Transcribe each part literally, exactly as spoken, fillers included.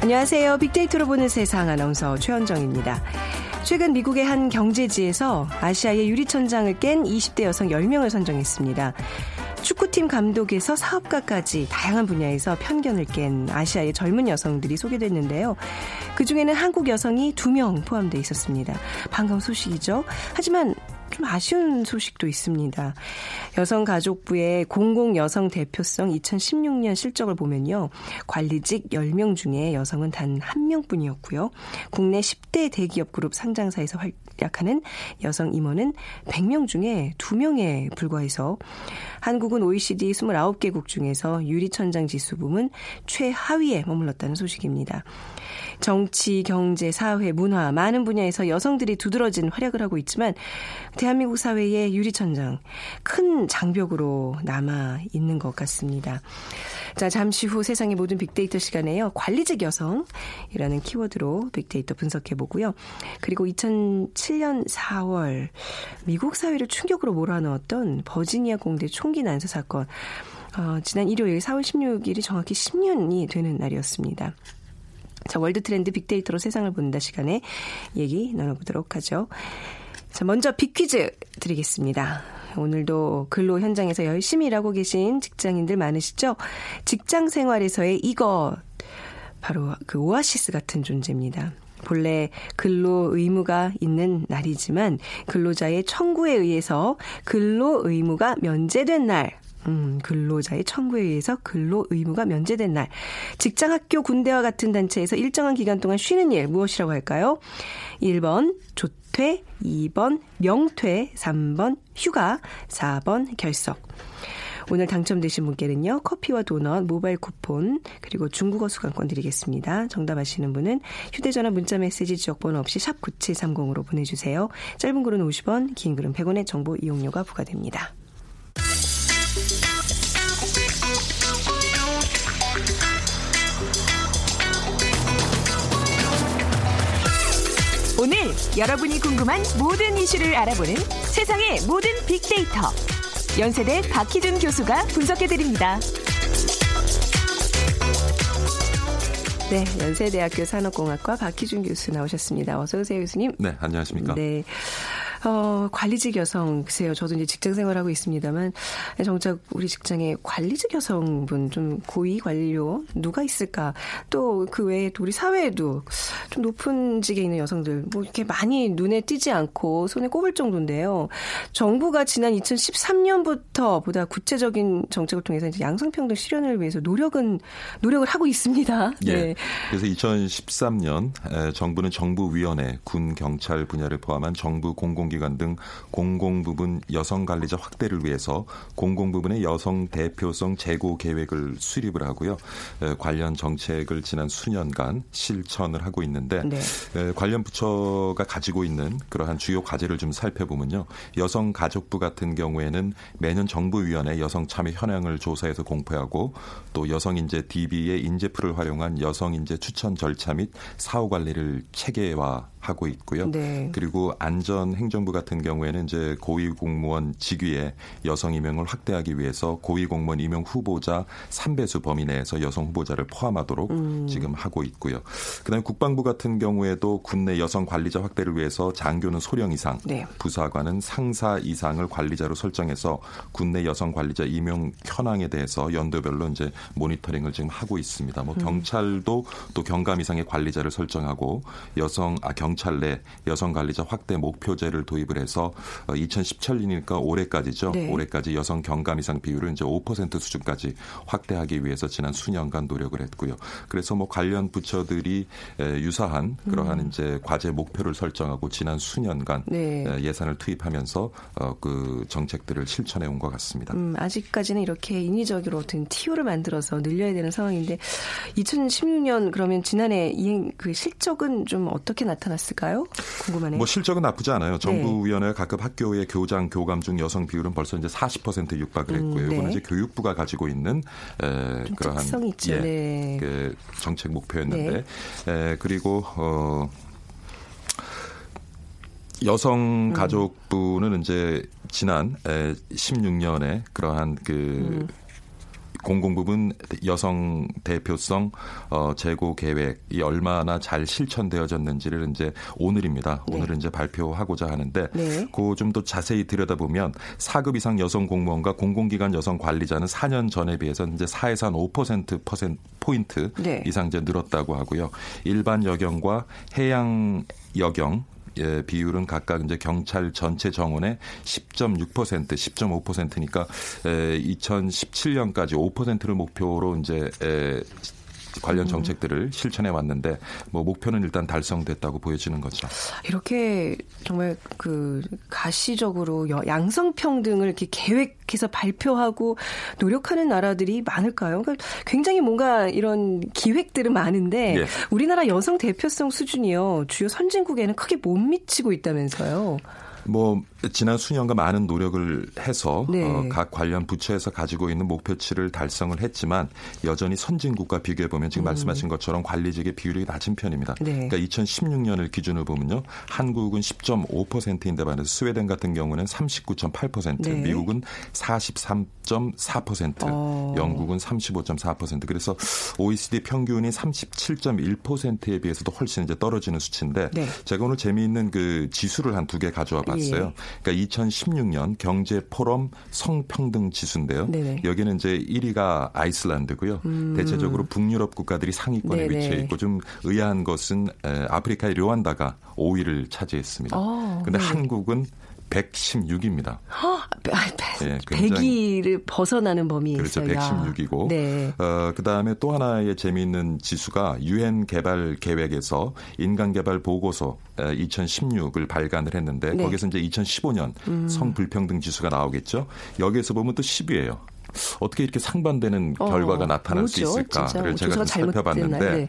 안녕하세요. 빅데이터로 보는 세상 아나운서 최현정입니다. 최근 미국의 한 경제지에서 아시아의 유리천장을 깬 이십 대 여성 열 명을 선정했습니다. 축구팀 감독에서 사업가까지 다양한 분야에서 편견을 깬 아시아의 젊은 여성들이 소개됐는데요. 그중에는 한국 여성이 두 명 포함되어 있었습니다. 반가운 소식이죠. 하지만 좀 아쉬운 소식도 있습니다. 여성가족부의 공공여성대표성 이천십육 년 실적을 보면요. 관리직 열 명 중에 여성은 단 한 명뿐이었고요. 국내 십 대 대기업 그룹 상장사에서 활약하는 여성 임원은 백 명 중에 두 명에 불과해서 한국은 오이시디 이십구 개국 중에서 유리천장 지수 부문 최하위에 머물렀다는 소식입니다. 정치, 경제, 사회, 문화 많은 분야에서 여성들이 두드러진 활약을 하고 있지만 대한민국 사회의 유리천장, 큰 장벽으로 남아 있는 것 같습니다. 자, 잠시 후 세상의 모든 빅데이터 시간에요. 관리직 여성이라는 키워드로 빅데이터 분석해보고요. 그리고 이천칠 년 사월 미국 사회를 충격으로 몰아넣었던 버지니아 공대 총기 난사 사건. 어, 지난 일요일 사월 십육일이 정확히 십 년이 되는 날이었습니다. 자, 월드 트렌드 빅데이터로 세상을 본다 시간에 얘기 나눠보도록 하죠. 자, 먼저 빅퀴즈 드리겠습니다. 오늘도 근로 현장에서 열심히 일하고 계신 직장인들 많으시죠? 직장 생활에서의 이것, 바로 그 오아시스 같은 존재입니다. 본래 근로 의무가 있는 날이지만 근로자의 청구에 의해서 근로 의무가 면제된 날. 음, 근로자의 청구에 의해서 근로 의무가 면제된 날. 직장, 학교, 군대와 같은 단체에서 일정한 기간 동안 쉬는 일 무엇이라고 할까요? 일 번 조퇴, 이 번 명퇴, 삼 번 휴가, 사 번 결석. 오늘 당첨되신 분께는요. 커피와 도넛, 모바일 쿠폰, 그리고 중국어 수강권 드리겠습니다. 정답 아시는 분은 휴대전화 문자메시지 지역번호 없이 샵 구칠삼공으로 보내주세요. 짧은 글은 오십 원, 긴 글은 백 원의 정보 이용료가 부과됩니다. 오늘 여러분이 궁금한 모든 이슈를 알아보는 세상의 모든 빅데이터. 연세대 박희준 교수가 분석해드립니다. 네, 연세대학교 산업공학과 박희준 교수 나오셨습니다. 어서 오세요, 교수님. 네, 안녕하십니까. 네. 어, 관리직 여성, 글쎄요. 저도 이제 직장 생활하고 있습니다만, 정작 우리 직장에 관리직 여성분, 좀 고위 관료, 누가 있을까? 또 그 외에 또 우리 사회에도 좀 높은 직에 있는 여성들, 뭐 이렇게 많이 눈에 띄지 않고 손에 꼽을 정도인데요. 정부가 지난 이천십삼 년부터 보다 구체적인 정책을 통해서 이제 양성평등 실현을 위해서 노력은, 노력을 하고 있습니다. 예. 네. 그래서 이천십삼 년, 정부는 정부위원회, 군, 경찰 분야를 포함한 정부 공공기관 기관 등 공공부문 여성관리자 확대를 위해서 공공부문의 여성 대표성 제고 계획을 수립을 하고요. 에, 관련 정책을 지난 수년간 실천을 하고 있는데 네. 에, 관련 부처가 가지고 있는 그러한 주요 과제를 좀 살펴보면요. 여성가족부 같은 경우에는 매년 정부위원회 여성 참여 현황을 조사해서 공표하고 또 여성인재 디비의 인재풀을 활용한 여성인재 추천 절차 및 사후 관리를 체계화 하고 있고요. 네. 그리고 안전행정부 같은 경우에는 이제 고위공무원 직위에 여성 임용을 확대하기 위해서 고위공무원 임용 후보자 삼 배수 범위 내에서 여성 후보자를 포함하도록 음. 지금 하고 있고요. 그다음에 국방부 같은 경우에도 군내 여성 관리자 확대를 위해서 장교는 소령 이상, 네. 부사관은 상사 이상을 관리자로 설정해서 군내 여성 관리자 임용 현황에 대해서 연도별로 이제 모니터링을 지금 하고 있습니다. 뭐 경찰도 또 경감 이상의 관리자를 설정하고 여성 아 경 경찰 내 여성 관리자 확대 목표제를 도입을 해서 이천십칠 년이니까 올해까지죠. 네. 올해까지 여성 경감 이상 비율을 이제 오 퍼센트 수준까지 확대하기 위해서 지난 수년간 노력을 했고요. 그래서 뭐 관련 부처들이 유사한 그러한 음. 이제 과제 목표를 설정하고 지난 수년간 네. 예산을 투입하면서 그 정책들을 실천해 온 것 같습니다. 음, 아직까지는 이렇게 인위적으로 어떤 티오를 만들어서 늘려야 되는 상황인데 이천십육 년 그러면 지난해 이행 그 실적은 좀 어떻게 나타났을까요? 궁금하네요. 뭐 실적은 나쁘지 않아요. 정부위원회 각급 학교의 교장 교감 중 여성 비율은 벌써 이제 사십 퍼센트 육박을 했고요. 음, 네. 이거는 이제 교육부가 가지고 있는 에, 그러한 특성이 있죠. 예, 네. 그 정책 목표였는데 네. 에, 그리고 어, 여성 가족부는 음. 이제 지난 에, 십육 년에 그러한 그 음. 공공부문 여성 대표성 어, 제고 계획이 얼마나 잘 실천되어졌는지를 이제 오늘입니다. 네. 오늘 이제 발표하고자 하는데, 네. 그 좀 더 자세히 들여다보면 사 급 이상 여성 공무원과 공공기관 여성 관리자는 사 년 전에 비해서 이제 사에서 한 오 퍼센트 퍼센트 포인트 네. 이상 이제 늘었다고 하고요. 일반 여경과 해양 여경 예, 비율은 각각 이제 경찰 전체 정원의 십 점 육 퍼센트, 십 점 오 퍼센트니까 에, 이천십칠 년까지 오 퍼센트를 목표로 이제 에, 관련 정책들을 실천해 왔는데 뭐 목표는 일단 달성됐다고 보여지는 거죠. 이렇게 정말 그 가시적으로 양성 평등을 이렇게 계획해서 발표하고 노력하는 나라들이 많을까요? 그러니까 굉장히 뭔가 이런 기획들은 많은데 예. 우리나라 여성 대표성 수준이요 주요 선진국에는 크게 못 미치고 있다면서요. 뭐 지난 수년간 많은 노력을 해서 네. 어, 각 관련 부처에서 가지고 있는 목표치를 달성을 했지만 여전히 선진국과 비교해 보면 지금 음. 말씀하신 것처럼 관리직의 비율이 낮은 편입니다. 네. 그러니까 이천십육 년을 기준으로 보면요, 한국은 십 점 오 퍼센트인데 반해서 스웨덴 같은 경우는 삼십구 점 팔 퍼센트, 네. 미국은 사십삼 점 사 퍼센트, 어. 영국은 삼십오 점 사 퍼센트. 그래서 오이시디 평균이 삼십칠 점 일 퍼센트에 비해서도 훨씬 이제 떨어지는 수치인데 네. 제가 오늘 재미있는 그 지수를 한 두 개 가져와 봤습니다. 봤어요. 그러니까 이천십육 년 경제 포럼 성평등 지수인데요. 네네. 여기는 이제 일 위가 아이슬란드고요. 음. 대체적으로 북유럽 국가들이 상위권에 네네. 위치해 있고 좀 의아한 것은 아프리카의 르완다가 오 위를 차지했습니다. 그런데 한국은 백십육 위입니다. 네, 백 위를 벗어나는 범위에 그렇죠, 있어요. 백십육 위고. 네. 어, 그다음에 또 하나의 재미있는 지수가 유엔 개발 계획에서 인간개발 보고서 이천십육을 발간을 했는데 네. 거기서 이제 이천십오 년 음. 성불평등 지수가 나오겠죠. 여기에서 보면 또 십이에요. 어떻게 이렇게 상반되는 어, 결과가 나타날 오죠? 수 있을까를 제가 좀 살펴봤는데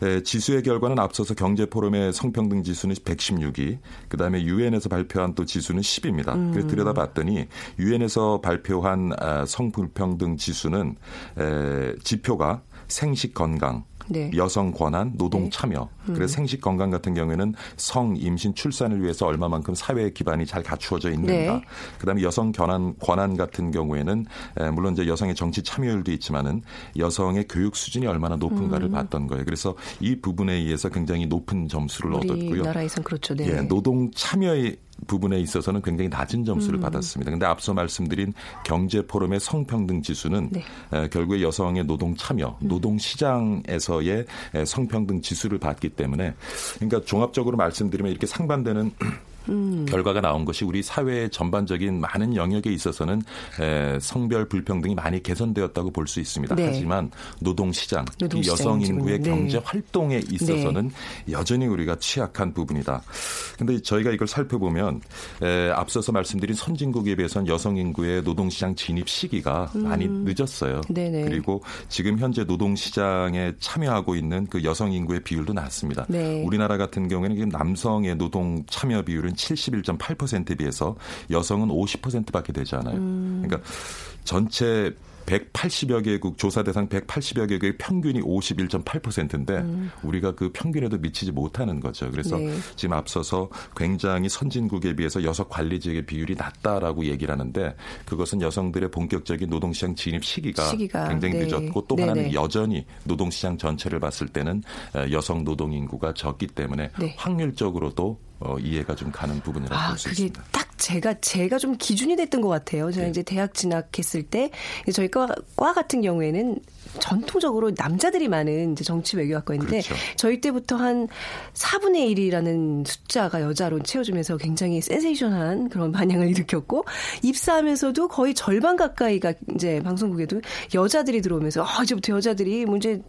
네. 지수의 결과는 앞서서 경제포럼의 성평등 지수는 백십육 위, 그다음에 유엔에서 발표한 또 지수는 십입니다. 음. 그래서 들여다봤더니 유엔에서 발표한 성불평등 지수는 에, 지표가 생식 건강, 네. 여성 권한, 노동 네. 참여. 그래서 음. 생식 건강 같은 경우에는 성, 임신, 출산을 위해서 얼마만큼 사회의 기반이 잘 갖추어져 있는가. 네. 그다음에 여성 권한, 권한 같은 경우에는 에, 물론 이제 여성의 정치 참여율도 있지만은 여성의 교육 수준이 얼마나 높은가를 음. 봤던 거예요. 그래서 이 부분에 의해서 굉장히 높은 점수를 얻었고요. 우리나라에선 그렇죠. 네. 예, 노동 참여의 부분에 있어서는 굉장히 낮은 점수를 음. 받았습니다. 그런데 앞서 말씀드린 경제포럼의 성평등 지수는 네. 에, 결국에 여성의 노동 참여, 음. 노동 시장에서의 에, 성평등 지수를 받기 때문에 그러니까 종합적으로 말씀드리면 이렇게 상반되는 음. 결과가 나온 것이 우리 사회의 전반적인 많은 영역에 있어서는 에, 성별 불평등이 많이 개선되었다고 볼 수 있습니다. 네. 하지만 노동시장, 노동 여성 인구의 네. 경제 활동에 있어서는 네. 여전히 우리가 취약한 부분이다. 그런데 저희가 이걸 살펴보면 에, 앞서서 말씀드린 선진국에 비해서는 여성 인구의 노동시장 진입 시기가 음. 많이 늦었어요. 네네. 그리고 지금 현재 노동시장에 참여하고 있는 그 여성 인구의 비율도 낮습니다. 네. 우리나라 같은 경우에는 남성의 노동 참여 비율은 칠십일 점 팔 퍼센트에 비해서 여성은 오십 퍼센트밖에 되지 않아요. 음. 그러니까 전체 백팔십여 개국, 조사 대상 백팔십여 개국의 평균이 오십일 점 팔 퍼센트인데 음. 우리가 그 평균에도 미치지 못하는 거죠. 그래서 네. 지금 앞서서 굉장히 선진국에 비해서 여성 관리직의 비율이 낮다라고 얘기를 하는데 그것은 여성들의 본격적인 노동시장 진입 시기가, 시기가 굉장히 네. 늦었고 또 네네. 하나는 여전히 노동시장 전체를 봤을 때는 여성 노동 인구가 적기 때문에 네. 확률적으로도 어, 이해가 좀 가는 부분이라고 볼 수 아, 있습니다. 딱 제가 제가 좀 기준이 됐던 것 같아요. 제가 네. 이제 대학 진학했을 때 저희 과, 과 같은 경우에는 전통적으로 남자들이 많은 이제 정치 외교학과인데 그렇죠. 저희 때부터 한 사분의 일이라는 숫자가 여자로 채워지면서 굉장히 센세이션한 그런 반향을 일으켰고 입사하면서도 거의 절반 가까이가 이제 방송국에도 여자들이 들어오면서 아, 이제부터 여자들이 문제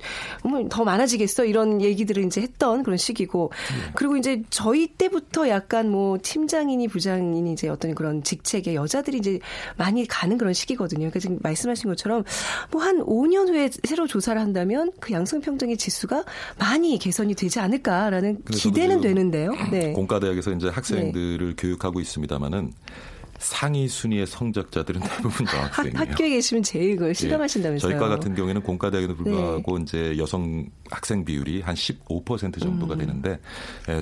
더 많아지겠어 이런 얘기들을 이제 했던 그런 시기고 음. 그리고 이제 저희 때부터 약간 뭐 팀장이니 부장이니 이제 어떤 그런 직책에 여자들이 이제 많이 가는 그런 시기거든요. 그러니까 지금 말씀하신 것처럼 뭐 한 오 년 후에 새로 조사를 한다면 그 양성평등의 지수가 많이 개선이 되지 않을까라는 기대는 되는데요. 네. 공과대학에서 이제 학생들을 네. 교육하고 있습니다만은 상위 순위의 성적자들은 대부분 여학생이에요. 학교에 계시면 제일 그걸 실감하신다면서요. 예. 저희과 같은 경우에는 공과대학에도 불구하고 네. 이제 여성 학생 비율이 한 십오 퍼센트 정도가 음. 되는데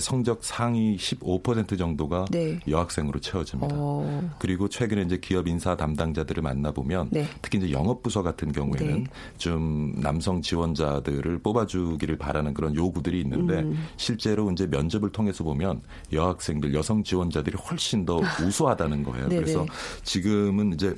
성적 상위 십오 퍼센트 정도가 네. 여학생으로 채워집니다. 오. 그리고 최근에 이제 기업 인사 담당자들을 만나보면 네. 특히 이제 영업 부서 같은 경우에는 네. 좀 남성 지원자들을 뽑아주기를 바라는 그런 요구들이 있는데 음. 실제로 이제 면접을 통해서 보면 여학생들, 여성 지원자들이 훨씬 더 우수하다는 거예요. 네네. 그래서 지금은 이제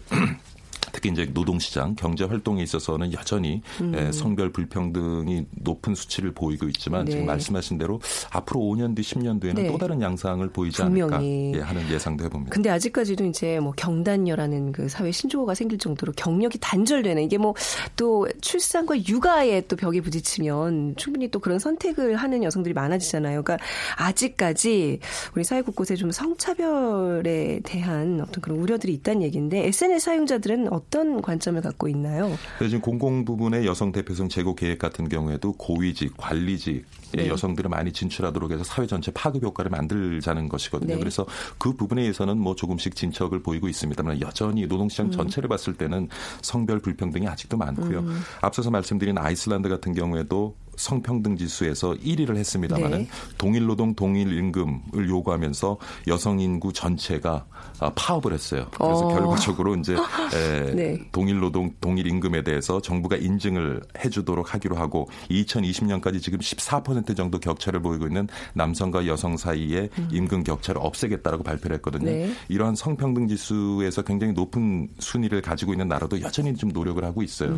특히 이제 노동시장, 경제 활동에 있어서는 여전히 음. 성별 불평등이 높은 수치를 보이고 있지만 네. 지금 말씀하신 대로 앞으로 오 년 뒤, 십 년 뒤에는 네. 또 다른 양상을 보이지 분명히. 않을까 하는 예상도 해봅니다. 근데 아직까지도 이제 뭐 경단녀라는 그 사회 신조어가 생길 정도로 경력이 단절되는 이게 뭐 또 출산과 육아에 또 벽에 부딪히면 충분히 또 그런 선택을 하는 여성들이 많아지잖아요. 그러니까 아직까지 우리 사회 곳곳에 좀 성차별에 대한 어떤 그런 우려들이 있다는 얘기인데 에스엔에스 사용자들은 어떤 관점을 갖고 있나요? 네, 지금 공공 부문의 여성 대표성 제고 계획 같은 경우에도 고위직, 관리직 네. 여성들을 많이 진출하도록 해서 사회 전체 파급 효과를 만들자는 것이거든요. 네. 그래서 그 부분에 의해서는 뭐 조금씩 진척을 보이고 있습니다만 여전히 노동시장 음. 전체를 봤을 때는 성별 불평등이 아직도 많고요. 음. 앞서서 말씀드린 아이슬란드 같은 경우에도 성평등 지수에서 일 위를 했습니다만은 네. 동일 노동 동일 임금을 요구하면서 여성 인구 전체가 파업을 했어요. 그래서 어. 결과적으로 이제 에, 네. 동일 노동 동일 임금에 대해서 정부가 인증을 해주도록 하기로 하고 이천이십 년까지 지금 십사 퍼센트 정도 격차를 보이고 있는 남성과 여성 사이의 음. 임금 격차를 없애겠다라고 발표를 했거든요. 네. 이러한 성평등 지수에서 굉장히 높은 순위를 가지고 있는 나라도 여전히 좀 노력을 하고 있어요.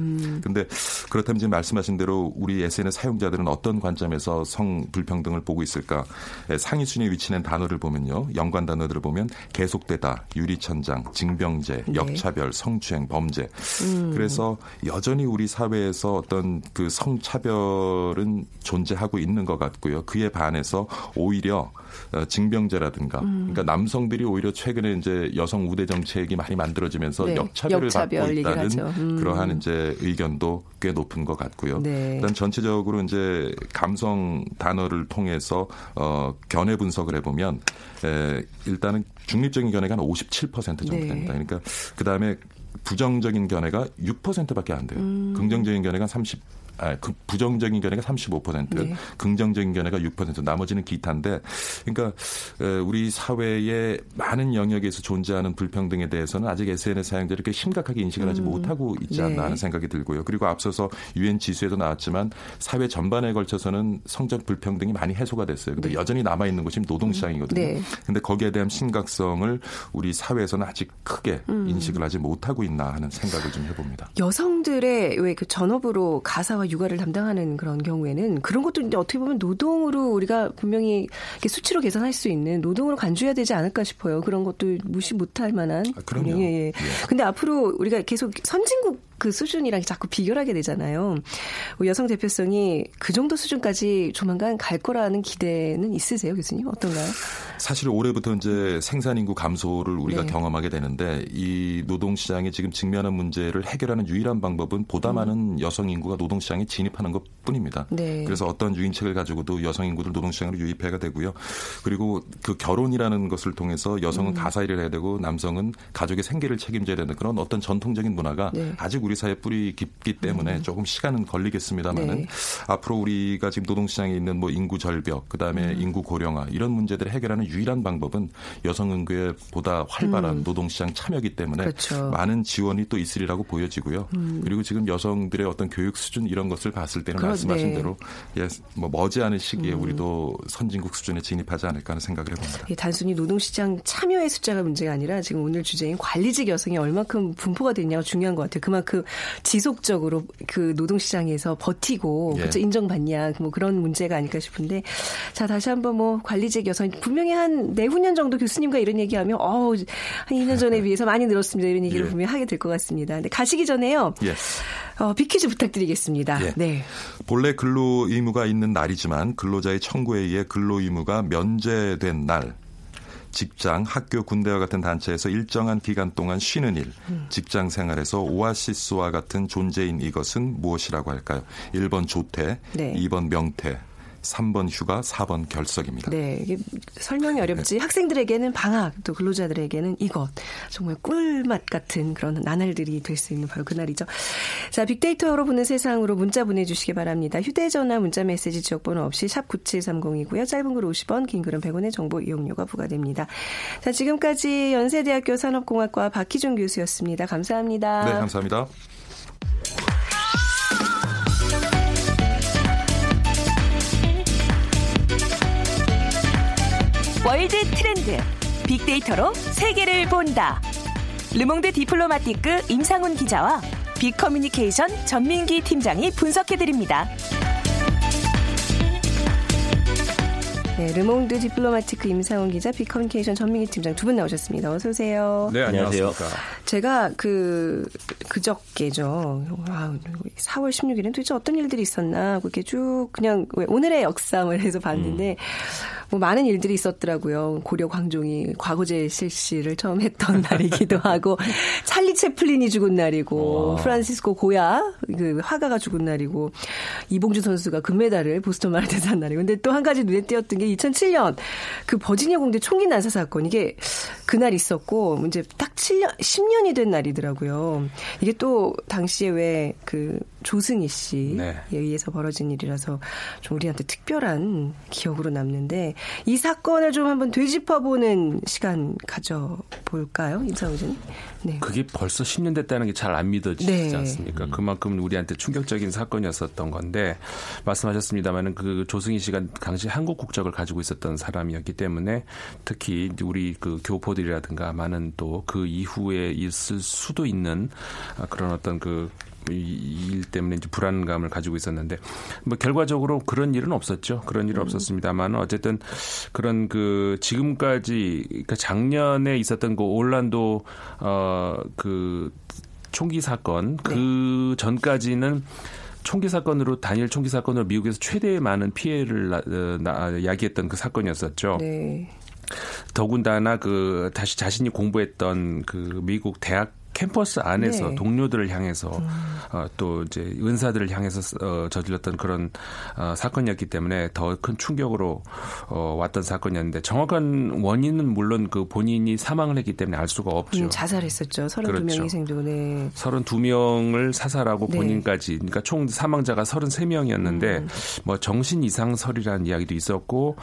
그런데 음. 그렇다면 지금 말씀하신 대로 우리 에스엔에스 사용자들은 어떤 관점에서 성 불평등을 보고 있을까? 상위 순위에 위치한 단어를 보면요. 연관 단어들을 보면 계속되다, 유리천장, 징병제, 네. 역차별, 성추행, 범죄. 음. 그래서 여전히 우리 사회에서 어떤 그 성차별은 존재하고 있는 것 같고요. 그에 반해서 오히려 징병제라든가, 음. 그러니까 남성들이 오히려 최근에 이제 여성 우대 정책이 많이 만들어지면서 네. 역차별을 역차별 받고 있다는 음. 그러한 이제 의견도 꽤 높은 것 같고요. 네. 일단 전체적으로 이제 감성 단어를 통해서 어, 견해 분석을 해보면 에, 일단은 중립적인 견해가 한 오십칠 퍼센트 정도 네. 됩니다. 그러니까 그 다음에 부정적인 견해가 육 퍼센트밖에 안 돼요. 음. 긍정적인 견해가 삼십 퍼센트. 아, 그 부정적인 견해가 삼십오 퍼센트, 네. 긍정적인 견해가 육 퍼센트, 나머지는 기타인데, 그러니까 우리 사회의 많은 영역에서 존재하는 불평등에 대해서는 아직 에스엔에스 사용자들이 이렇게 심각하게 인식을 하지 음. 못하고 있지 않나 네. 하는 생각이 들고요. 그리고 앞서서 유엔 지수에도 나왔지만 사회 전반에 걸쳐서는 성적 불평등이 많이 해소가 됐어요. 근데 네. 여전히 남아 있는 것이 노동시장이거든요. 네. 근데 거기에 대한 심각성을 우리 사회에서는 아직 크게 음. 인식을 하지 못하고 있나 하는 생각을 좀 해봅니다. 여성들의 왜 그 전업으로 가사와 육아를 담당하는 그런 경우에는 그런 것도 이제 어떻게 보면 노동으로 우리가 분명히 이렇게 수치로 계산할 수 있는 노동으로 간주해야 되지 않을까 싶어요. 그런 것도 무시 못할 만한. 아, 그럼요. 예, 예. 예. 근데 앞으로 우리가 계속 선진국 그 수준이랑 자꾸 비교를 하게 되잖아요. 여성 대표성이 그 정도 수준까지 조만간 갈 거라는 기대는 있으세요, 교수님? 어떤가요? 사실 올해부터 이제 생산 인구 감소를 우리가 네. 경험하게 되는데 이 노동 시장이 지금 직면한 문제를 해결하는 유일한 방법은 보다 많은 음. 여성 인구가 노동 시장에 진입하는 것뿐입니다. 네. 그래서 어떤 유인책을 가지고도 여성 인구를 노동 시장으로 유입해야 되고요. 그리고 그 결혼이라는 것을 통해서 여성은 음. 가사 일을 해야 되고 남성은 가족의 생계를 책임져야 되는 그런 어떤 전통적인 문화가 네. 아직 우리 사회에 뿌리 깊기 때문에 음. 조금 시간은 걸리겠습니다만은 네. 앞으로 우리가 지금 노동시장에 있는 뭐 인구 절벽, 그다음에 음. 인구 고령화 이런 문제들을 해결하는 유일한 방법은 여성은괴보다 활발한 음. 노동시장 참여이기 때문에 그렇죠. 많은 지원이 또 있으리라고 보여지고요. 음. 그리고 지금 여성들의 어떤 교육 수준 이런 것을 봤을 때는 그러, 말씀하신 네. 대로 예, 뭐 머지않은 시기에 음. 우리도 선진국 수준에 진입하지 않을까 하는 생각을 해봅니다. 예, 단순히 노동시장 참여의 숫자가 문제가 아니라 지금 오늘 주제인 관리직 여성이 얼마큼 분포가 되느냐가 중요한 것 같아요. 그만큼 지속적으로 그 노동시장에서 버티고 예. 그렇죠, 인정받냐 뭐 그런 문제가 아닐까 싶은데 자 다시 한번 뭐 관리직 여성 분명히 한 내후년 정도 교수님과 이런 얘기하면 어우 한 이 년 전에 비해서 많이 늘었습니다 이런 얘기를 예. 분명히 하게 될 것 같습니다. 근데 가시기 전에요. 예. 어, 빅퀴즈 부탁드리겠습니다. 예. 네. 본래 근로 의무가 있는 날이지만 근로자의 청구에 의해 근로 의무가 면제된 날. 직장, 학교, 군대와 같은 단체에서 일정한 기간 동안 쉬는 일, 직장 생활에서 오아시스와 같은 존재인 이것은 무엇이라고 할까요? 일 번 조퇴, 네. 이 번 명퇴. 삼 번 휴가, 사 번 결석입니다. 네, 이게 설명이 어렵지. 네. 학생들에게는 방학, 또 근로자들에게는 이것. 정말 꿀맛 같은 그런 나날들이 될 수 있는 바로 그날이죠. 자, 빅데이터로 보는 세상으로 문자 보내주시기 바랍니다. 휴대전화, 문자메시지, 지역번호 없이 샵 구칠삼공이고요. 짧은 글 오십 원, 긴 글은 백 원의 정보 이용료가 부과됩니다. 자, 지금까지 연세대학교 산업공학과 박희준 교수였습니다. 감사합니다. 네, 감사합니다. 월드 트렌드, 빅데이터로 세계를 본다. 르몽드 디플로마티크 임상훈 기자와 빅커뮤니케이션 전민기 팀장이 분석해드립니다. 네, 르몽드 디플로마티크 임상훈 기자, 빅커뮤니케이션 전민기 팀장 두 분 나오셨습니다. 어서 오세요. 네, 안녕하세요. 제가 그 그저께죠. 와, 사월 십육일에는 도대체 어떤 일들이 있었나 하고 이렇게 쭉 그냥 오늘의 역사를 해서 봤는데 음. 뭐 많은 일들이 있었더라고요. 고려 광종이 과거제 실시를 처음 했던 날이기도 하고 찰리 채플린이 죽은 날이고 와. 프란시스코 고야 그 화가가 죽은 날이고 이봉주 선수가 금메달을 보스턴 마라톤에서 한 날이고 근데 또 한 가지 눈에 띄었던 게 이천칠년 그 버지니아 공대 총기 난사 사건 이게 그날 있었고 이제 딱 칠 년 십 년이 된 날이더라고요. 이게 또 당시에 왜 그 조승희 씨에 네. 의해서 벌어진 일이라서 좀 우리한테 특별한 기억으로 남는데 이 사건을 좀 한번 되짚어보는 시간 가져볼까요? 임상훈 씨. 네. 그게 벌써 십 년 됐다는 게 잘 안 믿어지지 네. 않습니까? 그만큼 우리한테 충격적인 사건이었었던 건데 말씀하셨습니다마는 그 조승희 씨가 당시 한국 국적을 가지고 있었던 사람이었기 때문에 특히 우리 그 교포들이라든가 많은 또 그 이후에 있을 수도 있는 그런 어떤 그 일 때문에 이제 불안감을 가지고 있었는데 뭐 결과적으로 그런 일은 없었죠. 그런 일은 음. 없었습니다만 어쨌든 그런 그 지금까지 그러니까 작년에 있었던 그 올란도 어 그 총기 사건 그 네. 전까지는 총기 사건으로 단일 총기 사건으로 미국에서 최대의 많은 피해를 나, 나, 야기했던 그 사건이었었죠. 네. 더군다나 그 다시 자신이 공부했던 그 미국 대학 캠퍼스 안에서 네. 동료들을 향해서 음. 어, 또 이제 은사들을 향해서 어, 저질렀던 그런 어, 사건이었기 때문에 더 큰 충격으로 어, 왔던 사건이었는데 정확한 원인은 물론 그 본인이 사망을 했기 때문에 알 수가 없죠. 음, 자살했었죠. 서른두 명이 생존에. 서른두 명을 사살하고 네. 본인까지 그러니까 총 사망자가 서른세 명이었는데 음. 뭐 정신 이상설이라는 이야기도 있었고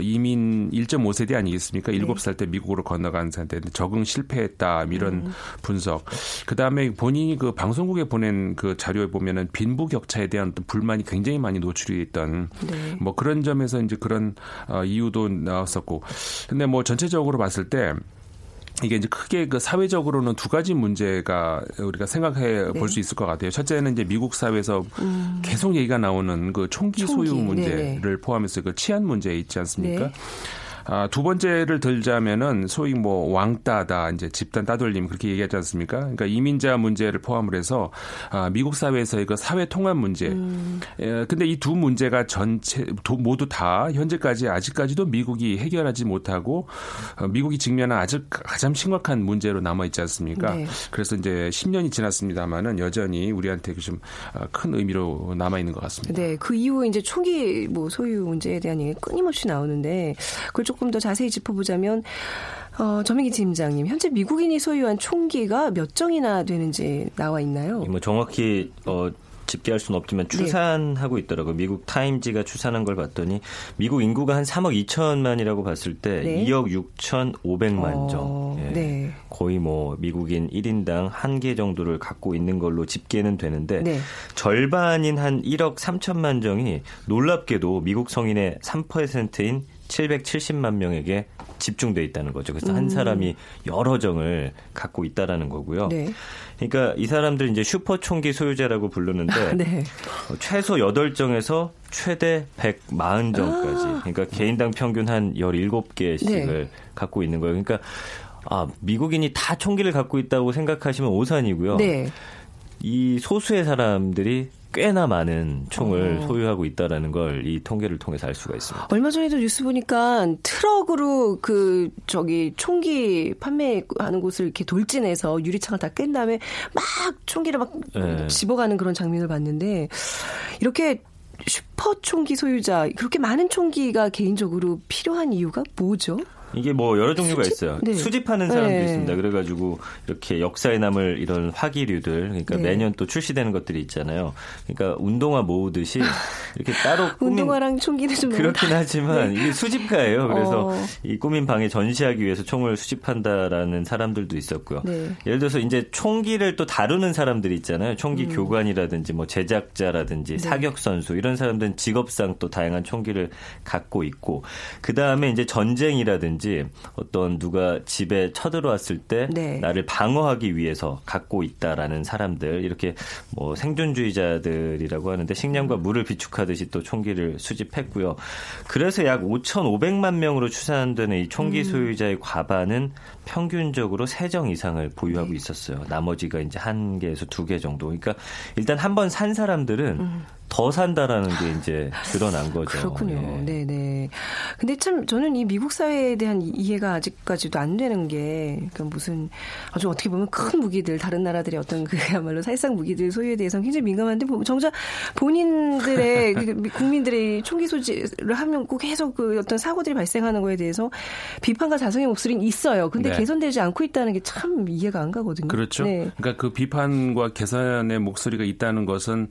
이민 일점오 세대 아니겠습니까? 네. 일곱 살 때 미국으로 건너간 상태인데 적응 실패했다 이런 음. 분석. 그 다음에 본인이 그 방송국에 보낸 그 자료에 보면은 빈부격차에 대한 불만이 굉장히 많이 노출이 있던 네. 뭐 그런 점에서 이제 그런 어, 이유도 나왔었고, 근데 뭐 전체적으로 봤을 때. 이게 이제 크게 그 사회적으로는 두 가지 문제가 우리가 생각해 볼 수 네. 있을 것 같아요. 첫째는 이제 미국 사회에서 음. 계속 얘기가 나오는 그 총기, 총기. 소유 문제를 네네. 포함해서 그 치안 문제 있지 않습니까? 네. 아, 두 번째를 들자면은 소위 뭐 왕따다, 이제 집단 따돌림 그렇게 얘기하지 않습니까? 그러니까 이민자 문제를 포함을 해서 아, 미국 사회에서의 그 사회 통합 문제. 음. 에, 근데 이 두 문제가 전체 도, 모두 다 현재까지 아직까지도 미국이 해결하지 못하고 어, 미국이 직면한 아직 가장 심각한 문제로 남아 있지 않습니까? 네. 그래서 이제 십 년이 지났습니다만은 여전히 우리한테 좀 큰 의미로 남아 있는 것 같습니다. 네, 그 이후에 이제 총기 뭐 소유 문제에 대한 얘기 끊임없이 나오는데 그걸 좀 조금 더 자세히 짚어보자면 어, 전민기 팀장님, 현재 미국인이 소유한 총기가 몇 정이나 되는지 나와 있나요? 뭐 정확히 어, 집계할 수는 없지만 추산하고 네. 있더라고요. 미국 타임지가 추산한 걸 봤더니 미국 인구가 한 삼억 이천만이라고 봤을 때 네. 이억 육천오백만 정. 어, 예. 네. 거의 뭐 미국인 일 인당 한 개 정도를 갖고 있는 걸로 집계는 되는데 네. 절반인 한 일억 삼천만 정이 놀랍게도 미국 성인의 삼 퍼센트인 칠백칠십만 명에게 집중돼 있다는 거죠. 그래서 음. 한 사람이 여러 정을 갖고 있다라는 거고요. 네. 그러니까 이 사람들 이제 슈퍼 총기 소유자라고 부르는데 네. 최소 여덟 정에서 최대 백사십 정까지. 아. 그러니까 개인당 평균 한 열일곱 개씩을 네. 갖고 있는 거예요. 그러니까 아, 미국인이 다 총기를 갖고 있다고 생각하시면 오산이고요. 네. 이 소수의 사람들이 꽤나 많은 총을 어. 소유하고 있다라는 걸 이 통계를 통해서 알 수가 있습니다. 얼마 전에도 뉴스 보니까 트럭으로 그 저기 총기 판매하는 곳을 이렇게 돌진해서 유리창을 다 깬 다음에 막 총기를 막 네. 집어가는 그런 장면을 봤는데 이렇게 슈퍼 총기 소유자 그렇게 많은 총기가 개인적으로 필요한 이유가 뭐죠? 이게 뭐 여러 종류가 수집? 있어요. 네. 수집하는 사람도 네. 있습니다. 그래가지고 이렇게 역사에 남을 이런 화기류들, 그러니까 네. 매년 또 출시되는 것들이 있잖아요. 그러니까 운동화 모으듯이 이렇게 따로 꾸민 운동화랑 총기는 좀 그렇긴 하지만 네. 이게 수집가예요. 그래서 어. 이 꾸민 방에 전시하기 위해서 총을 수집한다라는 사람들도 있었고요. 네. 예를 들어서 이제 총기를 또 다루는 사람들이 있잖아요. 총기 음. 교관이라든지 뭐 제작자라든지 네. 사격 선수 이런 사람들은 직업상 또 다양한 총기를 갖고 있고 그 다음에 이제 전쟁이라든지 어떤 누가 집에 쳐들어왔을 때 네. 나를 방어하기 위해서 갖고 있다라는 사람들 이렇게 뭐 생존주의자들이라고 하는데 식량과 물을 비축하듯이 또 총기를 수집했고요. 그래서 약 오천오백만 명으로 추산되는 이 총기 소유자의 과반은 평균적으로 세 정 이상을 보유하고 네. 있었어요. 나머지가 이제 한 개에서 두 개 정도. 그러니까 일단 한 번 산 사람들은 음. 더 산다라는 게 이제 드러난 거죠. 그렇군요. 네, 네. 근데 참 저는 이 미국 사회에 대한 이해가 아직까지도 안 되는 게 그러니까 무슨 아주 어떻게 보면 큰 무기들 다른 나라들의 어떤 그야말로 사실상 무기들 소유에 대해서는 굉장히 민감한데 정작 본인들의 국민들의 총기 소지를 하면 꼭 계속 그 어떤 사고들이 발생하는 거에 대해서 비판과 자성의 목소리는 있어요. 근데 네. 개선되지 않고 있다는 게 참 이해가 안 가거든요. 그렇죠. 네. 그러니까 그 비판과 개선의 목소리가 있다는 것은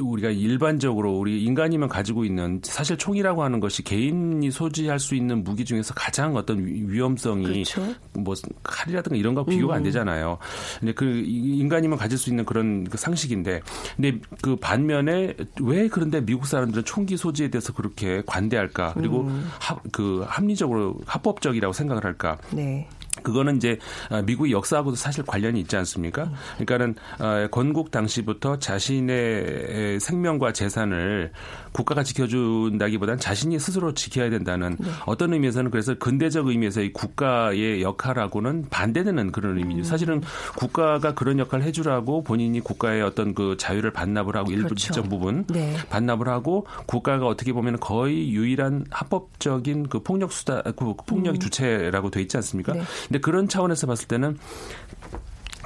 우리가 일반적으로 우리 인간이면 가지고 있는 사실 총이라고 하는 것이 개인이 소지할 수 있는 무기 중에서 가장 어떤 위험성이 그렇죠. 뭐 칼이라든가 이런 거 비교가 음. 안 되잖아요. 근데 그 인간이면 가질 수 있는 그런 그 상식인데, 근데 그 반면에 왜 그런데 미국 사람들은 총기 소지에 대해서 그렇게 관대할까? 그리고 음. 하, 그 합리적으로 합법적이라고 생각을 할까? 네. 그거는 이제 미국의 역사하고도 사실 관련이 있지 않습니까? 그러니까는 건국 당시부터 자신의 생명과 재산을 국가가 지켜준다기보다는 자신이 스스로 지켜야 된다는 네. 어떤 의미에서는 그래서 근대적 의미에서 이 국가의 역할하고는 반대되는 그런 의미죠. 음. 사실은 국가가 그런 역할을 해주라고 본인이 국가의 어떤 그 자유를 반납을 하고 일부 그렇죠. 일정 부분 네. 반납을 하고 국가가 어떻게 보면 거의 유일한 합법적인 그 폭력 수단, 그 폭력의 음. 주체라고 돼 있지 않습니까? 네. 근데 그런 차원에서 봤을 때는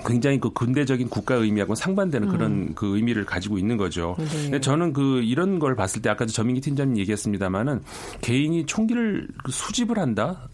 굉장히 그 근대적인 국가 의미하고 상반되는 음. 그런 그 의미를 가지고 있는 거죠. 네. 근데 저는 그 이런 걸 봤을 때 아까도 전민기 팀장님 얘기했습니다만은 개인이 총기를 수집을 한다.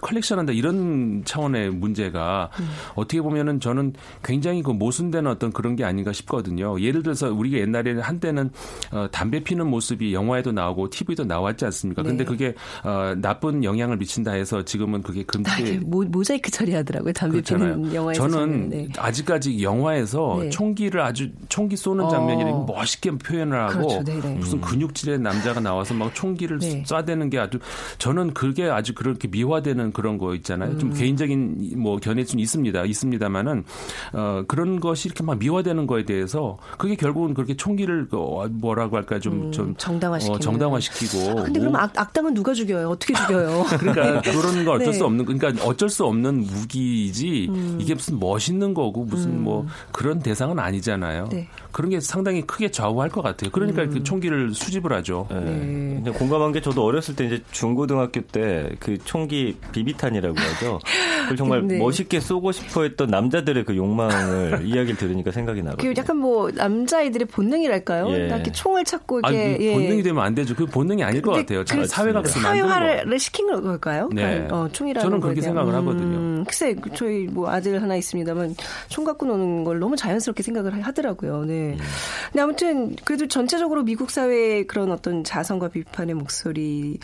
컬렉션한다 이런 차원의 문제가 음. 어떻게 보면은 저는 굉장히 그 모순되는 어떤 그런 게 아닌가 싶거든요. 예를 들어서 우리가 옛날에는 한때는 어, 담배 피는 모습이 영화에도 나오고 티비도 나왔지 않습니까? 그런데 네. 그게 어, 나쁜 영향을 미친다 해서 지금은 그게 금지. 모, 모자이크 처리하더라고요. 담배 그렇잖아요. 피는 영화에서. 저는 네. 아직까지 영화에서 네. 총기를 아주 총기 쏘는 장면이 어. 멋있게 표현을 하고 그렇죠. 네, 네. 무슨 근육질의 남자가 나와서 막 총기를 네. 쏴대는 게 아주 저는 그게 아주 그렇게 미화된 는 그런 거 있잖아요. 음. 좀 개인적인 뭐 견해는 있습니다. 있습니다만은 어, 그런 것이 이렇게 막 미화되는 거에 대해서 그게 결국은 그렇게 총기를 어, 뭐라고 할까 좀, 음, 좀 정당화시키고. 어, 정당화시키고. 아, 근데 그럼 악, 악당은 누가 죽여요? 어떻게 죽여요? 그러니까 그런 거 어쩔 네. 수 없는 그러니까 어쩔 수 없는 무기이지 음. 이게 무슨 멋있는 거고 무슨 음. 뭐 그런 대상은 아니잖아요. 네. 그런 게 상당히 크게 좌우할 것 같아요. 그러니까 음. 총기를 수집을 하죠. 네. 네. 공감한 게 저도 어렸을 때 이제 중고등학교 때 그 총기 비비탄이라고 하죠. 그걸 정말 네. 멋있게 쏘고 싶어 했던 남자들의 그 욕망을 이야기를 들으니까 생각이 나거든요. 약간 뭐 남자애들의 본능이랄까요? 예. 이렇게 총을 찾고 이게 아, 본능이 되면 안 되죠. 그 본능이 아닐 것 같아요. 그 사회가 그렇게 만든 사회화를 시킨 걸까요? 네. 어, 총이라는 저는 그렇게 생각을 하거든요. 음, 글쎄 저희 뭐 아들 하나 있습니다만 총 갖고 노는 걸 너무 자연스럽게 생각을 하더라고요. 네. 음. 근데 아무튼 그래도 전체적으로 미국 사회의 그런 어떤 자성과 비판의 목소리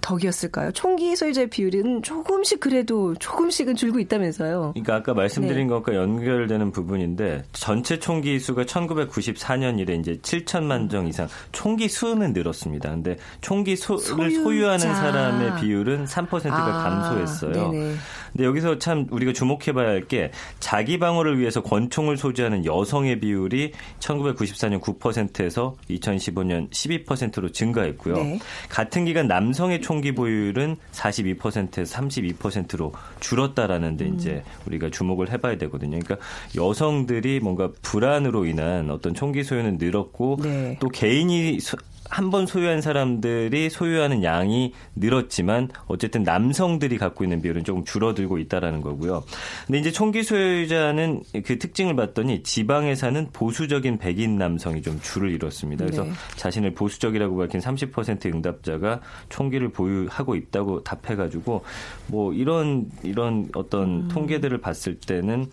덕이었을까요? 총기 소유자의 비율은 조금씩 그래도 조금씩은 줄고 있다면서요. 그러니까 아까 말씀드린 네. 것과 연결되는 부분인데 전체 총기 수가 천구백구십사 년 이래 이제 칠천만 정 이상 총기 수는 늘었습니다. 그런데 총기 소를 소유자. 소유하는 사람의 비율은 삼 퍼센트가 아, 감소했어요. 네네. 근데 여기서 참 우리가 주목해봐야 할 게 자기 방어를 위해서 권총을 소지하는 여성의 비율이 천구백구십사 년 구 퍼센트에서 이천십오 년 십이 퍼센트로 증가했고요. 네. 같은 기간 남성의 총 총기 보유율은 사십이 퍼센트에서 삼십이 퍼센트로 줄었다라는 데 음. 이제 우리가 주목을 해봐야 되거든요. 그러니까 여성들이 뭔가 불안으로 인한 어떤 총기 소유는 늘었고 네. 또 개인이 소, 한 번 소유한 사람들이 소유하는 양이 늘었지만 어쨌든 남성들이 갖고 있는 비율은 조금 줄어들고 있다라는 거고요. 근데 이제 총기 소유자는 그 특징을 봤더니 지방에 사는 보수적인 백인 남성이 좀 줄을 이뤘습니다. 그래서 네. 자신을 보수적이라고 밝힌 삼십 퍼센트 응답자가 총기를 보유하고 있다고 답해가지고 뭐 이런 이런 어떤 음. 통계들을 봤을 때는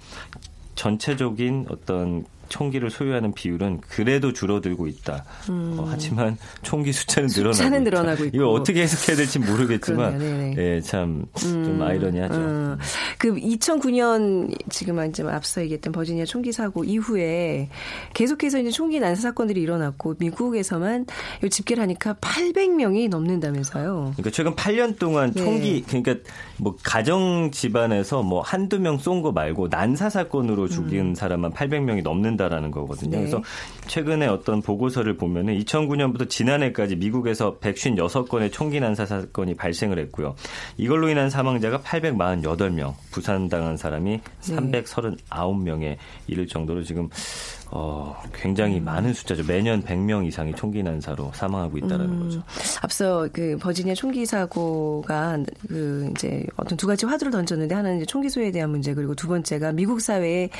전체적인 어떤 총기를 소유하는 비율은 그래도 줄어들고 있다. 음. 어, 하지만 총기 숫자는, 숫자는 늘어나고, 늘어나고 있다. 이걸 어떻게 해석해야 될지 모르겠지만 그러면, 예, 참 좀 음, 아이러니하죠. 음. 그 이천구 년 지금 이제 앞서 얘기했던 버지니아 총기 사고 이후에 계속해서 이제 총기 난사 사건들이 일어났고 미국에서만 집계를 하니까 팔백 명이 넘는다면서요. 그러니까 최근 팔 년 동안 총기 네. 그러니까 뭐 가정 집안에서 뭐 한두 명 쏜 거 말고 난사 사건으로 죽인 음. 사람만 팔백 명이 넘는다. 라는 거거든요. 네. 그래서 최근에 어떤 보고서를 보면은 이천구 년부터 지난해까지 미국에서 백오십육 건의 총기 난사 사건이 발생을 했고요. 이걸로 인한 사망자가 팔백사십팔 명, 부상당한 사람이 삼백삼십구 명에 이를 정도로 지금 어, 굉장히 많은 숫자죠. 매년 백 명 이상이 총기 난사로 사망하고 있다라는 음, 거죠. 앞서 그 버지니아 총기 사고가 그 이제 어떤 두 가지 화두를 던졌는데 하나는 이제 총기 소유에 대한 문제 그리고 두 번째가 미국 사회의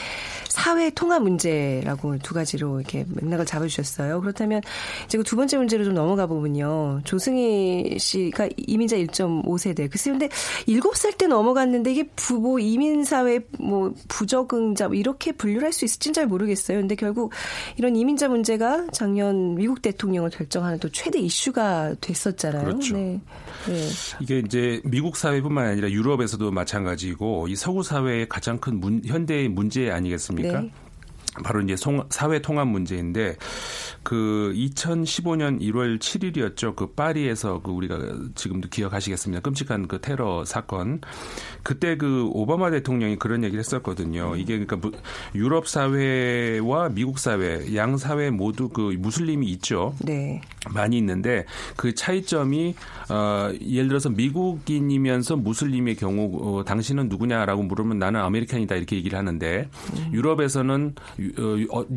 사회 통합 문제라고 두 가지로 이렇게 맥락을 잡아주셨어요. 그렇다면 이제 그 두 번째 문제로 좀 넘어가 보면요. 조승희 씨가 이민자 일 점 오 세대. 글쎄 근데 일곱 살 때 넘어갔는데 이게 부모 이민 사회 뭐 부적응자 이렇게 분류를 할 수 있을지는 잘 모르겠어요. 근데 결국 이런 이민자 문제가 작년 미국 대통령을 결정하는 또 최대 이슈가 됐었잖아요. 그렇죠. 네. 네. 이게 이제 미국 사회뿐만 아니라 유럽에서도 마찬가지고 이 서구 사회의 가장 큰 문, 현대의 문제 아니겠습니까? 네. 바로 이제 사회 통합 문제인데 그 이천십오 년 일월 칠일이었죠. 그 파리에서 그 우리가 지금도 기억하시겠습니다. 끔찍한 그 테러 사건. 그때 그 오바마 대통령이 그런 얘기를 했었거든요. 이게 그러니까 유럽 사회와 미국 사회, 양 사회 모두 그 무슬림이 있죠. 네. 많이 있는데 그 차이점이 어, 예를 들어서 미국인이면서 무슬림의 경우 어, 당신은 누구냐라고 물으면 나는 아메리칸이다 이렇게 얘기를 하는데 음. 유럽에서는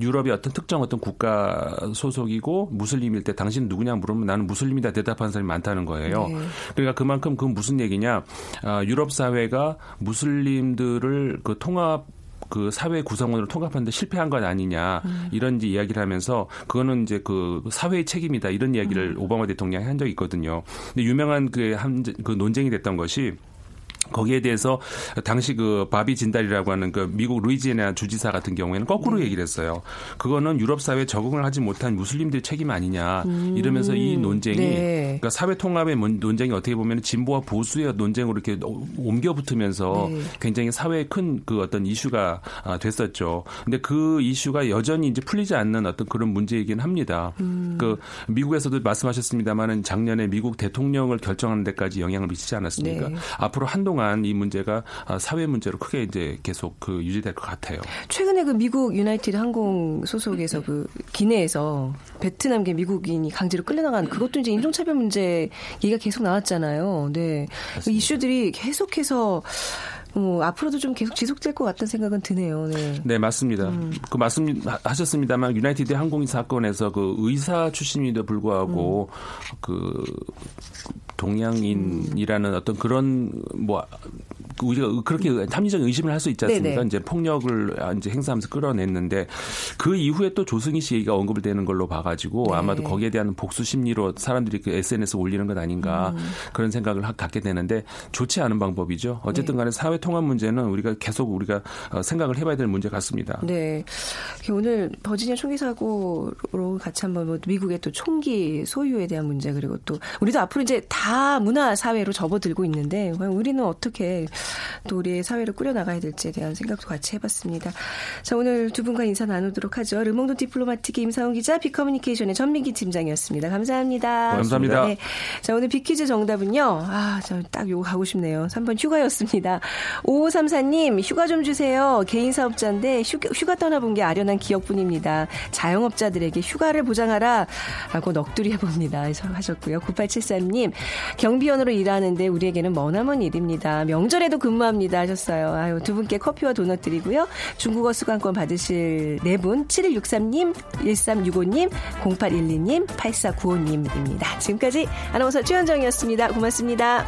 유럽의 어떤 특정 어떤 국가 소속이고 무슬림일 때 당신은 누구냐 물으면 나는 무슬림이다 대답하는 사람이 많다는 거예요. 네. 그러니까 그만큼 그건 무슨 얘기냐. 아, 유럽 사회가 무슬림들을 그 통합 그 사회 구성원으로 통합하는데 실패한 건 아니냐 음. 이런 이제 이야기를 하면서 그거는 이제 그 사회의 책임이다 이런 이야기를 음. 오바마 대통령이 한 적이 있거든요. 근데 유명한 그, 한, 그 논쟁이 됐던 것이 거기에 대해서 당시 그 바비 진달이라고 하는 그 미국 루이지애나 주지사 같은 경우에는 거꾸로 얘기를 했어요. 그거는 유럽 사회에 적응을 하지 못한 무슬림들 책임 아니냐 이러면서 이 논쟁이 네. 그러니까 사회 통합의 논쟁이 어떻게 보면 진보와 보수의 논쟁으로 이렇게 옮겨 붙으면서 네. 굉장히 사회의 큰 그 어떤 이슈가 됐었죠. 근데 그 이슈가 여전히 이제 풀리지 않는 어떤 그런 문제이긴 합니다. 음. 그 미국에서도 말씀하셨습니다만은 작년에 미국 대통령을 결정하는 데까지 영향을 미치지 않았습니까? 네. 앞으로 한동 이 문제가 사회 문제로 크게 이제 계속 그 유지될 것 같아요. 최근에 그 미국 유나이티드 항공 소속에서 그 기내에서 베트남계 미국인이 강제로 끌려나간 그것도 이제 인종차별 문제 얘기가 계속 나왔잖아요. 네, 맞습니다. 그 이슈들이 계속해서 뭐 앞으로도 좀 계속 지속될 것 같다는 생각은 드네요. 네, 네 맞습니다. 음. 그 말씀하 하셨습니다만 유나이티드 항공인 사건에서 그 의사 출신임에도 불구하고 음. 그 동양인이라는 음. 어떤 그런 뭐. 우리가 그렇게 합리적인 의심을 할 수 있지 않습니까? 네네. 이제 폭력을 이제 행사하면서 끌어냈는데 그 이후에 또 조승희 씨 얘기가 언급이 되는 걸로 봐가지고 네. 아마도 거기에 대한 복수 심리로 사람들이 그 에스엔에스 올리는 것 아닌가 음. 그런 생각을 갖게 되는데 좋지 않은 방법이죠. 어쨌든 간에 사회 통합 문제는 우리가 계속 우리가 생각을 해봐야 될 문제 같습니다. 네. 오늘 버지니아 총기 사고로 같이 한번 미국의 또 총기 소유에 대한 문제 그리고 또 우리도 앞으로 이제 다 문화 사회로 접어들고 있는데 우리는 어떻게 또 우리의 사회를 꾸려나가야 될지에 대한 생각도 같이 해봤습니다. 자, 오늘 두 분과 인사 나누도록 하죠. 르몽드 디플로마틱의 임상훈 기자, 빅커뮤니케이션의 전민기 팀장이었습니다. 감사합니다. 감사합니다. 네. 자, 오늘 빅퀴즈 정답은요. 아, 저 딱 요거 가고 싶네요. 삼 번 휴가였습니다. 오오삼사 님, 휴가 좀 주세요. 개인 사업자인데 휴가, 휴가 떠나본 게 아련한 기억뿐입니다. 자영업자들에게 휴가를 보장하라 라고 넋두리 해봅니다. 하셨고요. 구팔칠삼 님, 경비원으로 일하는데 우리에게는 머나먼 일입니다. 명절에 도 근무합니다 하셨어요. 아유, 두 분께 커피와 도넛 드리고요. 중국어 수강권 받으실 네 분 칠일육삼 님, 일삼육오 님, 공팔일이 님, 팔사구오 님입니다. 지금까지 아나운서 최현정이었습니다. 고맙습니다.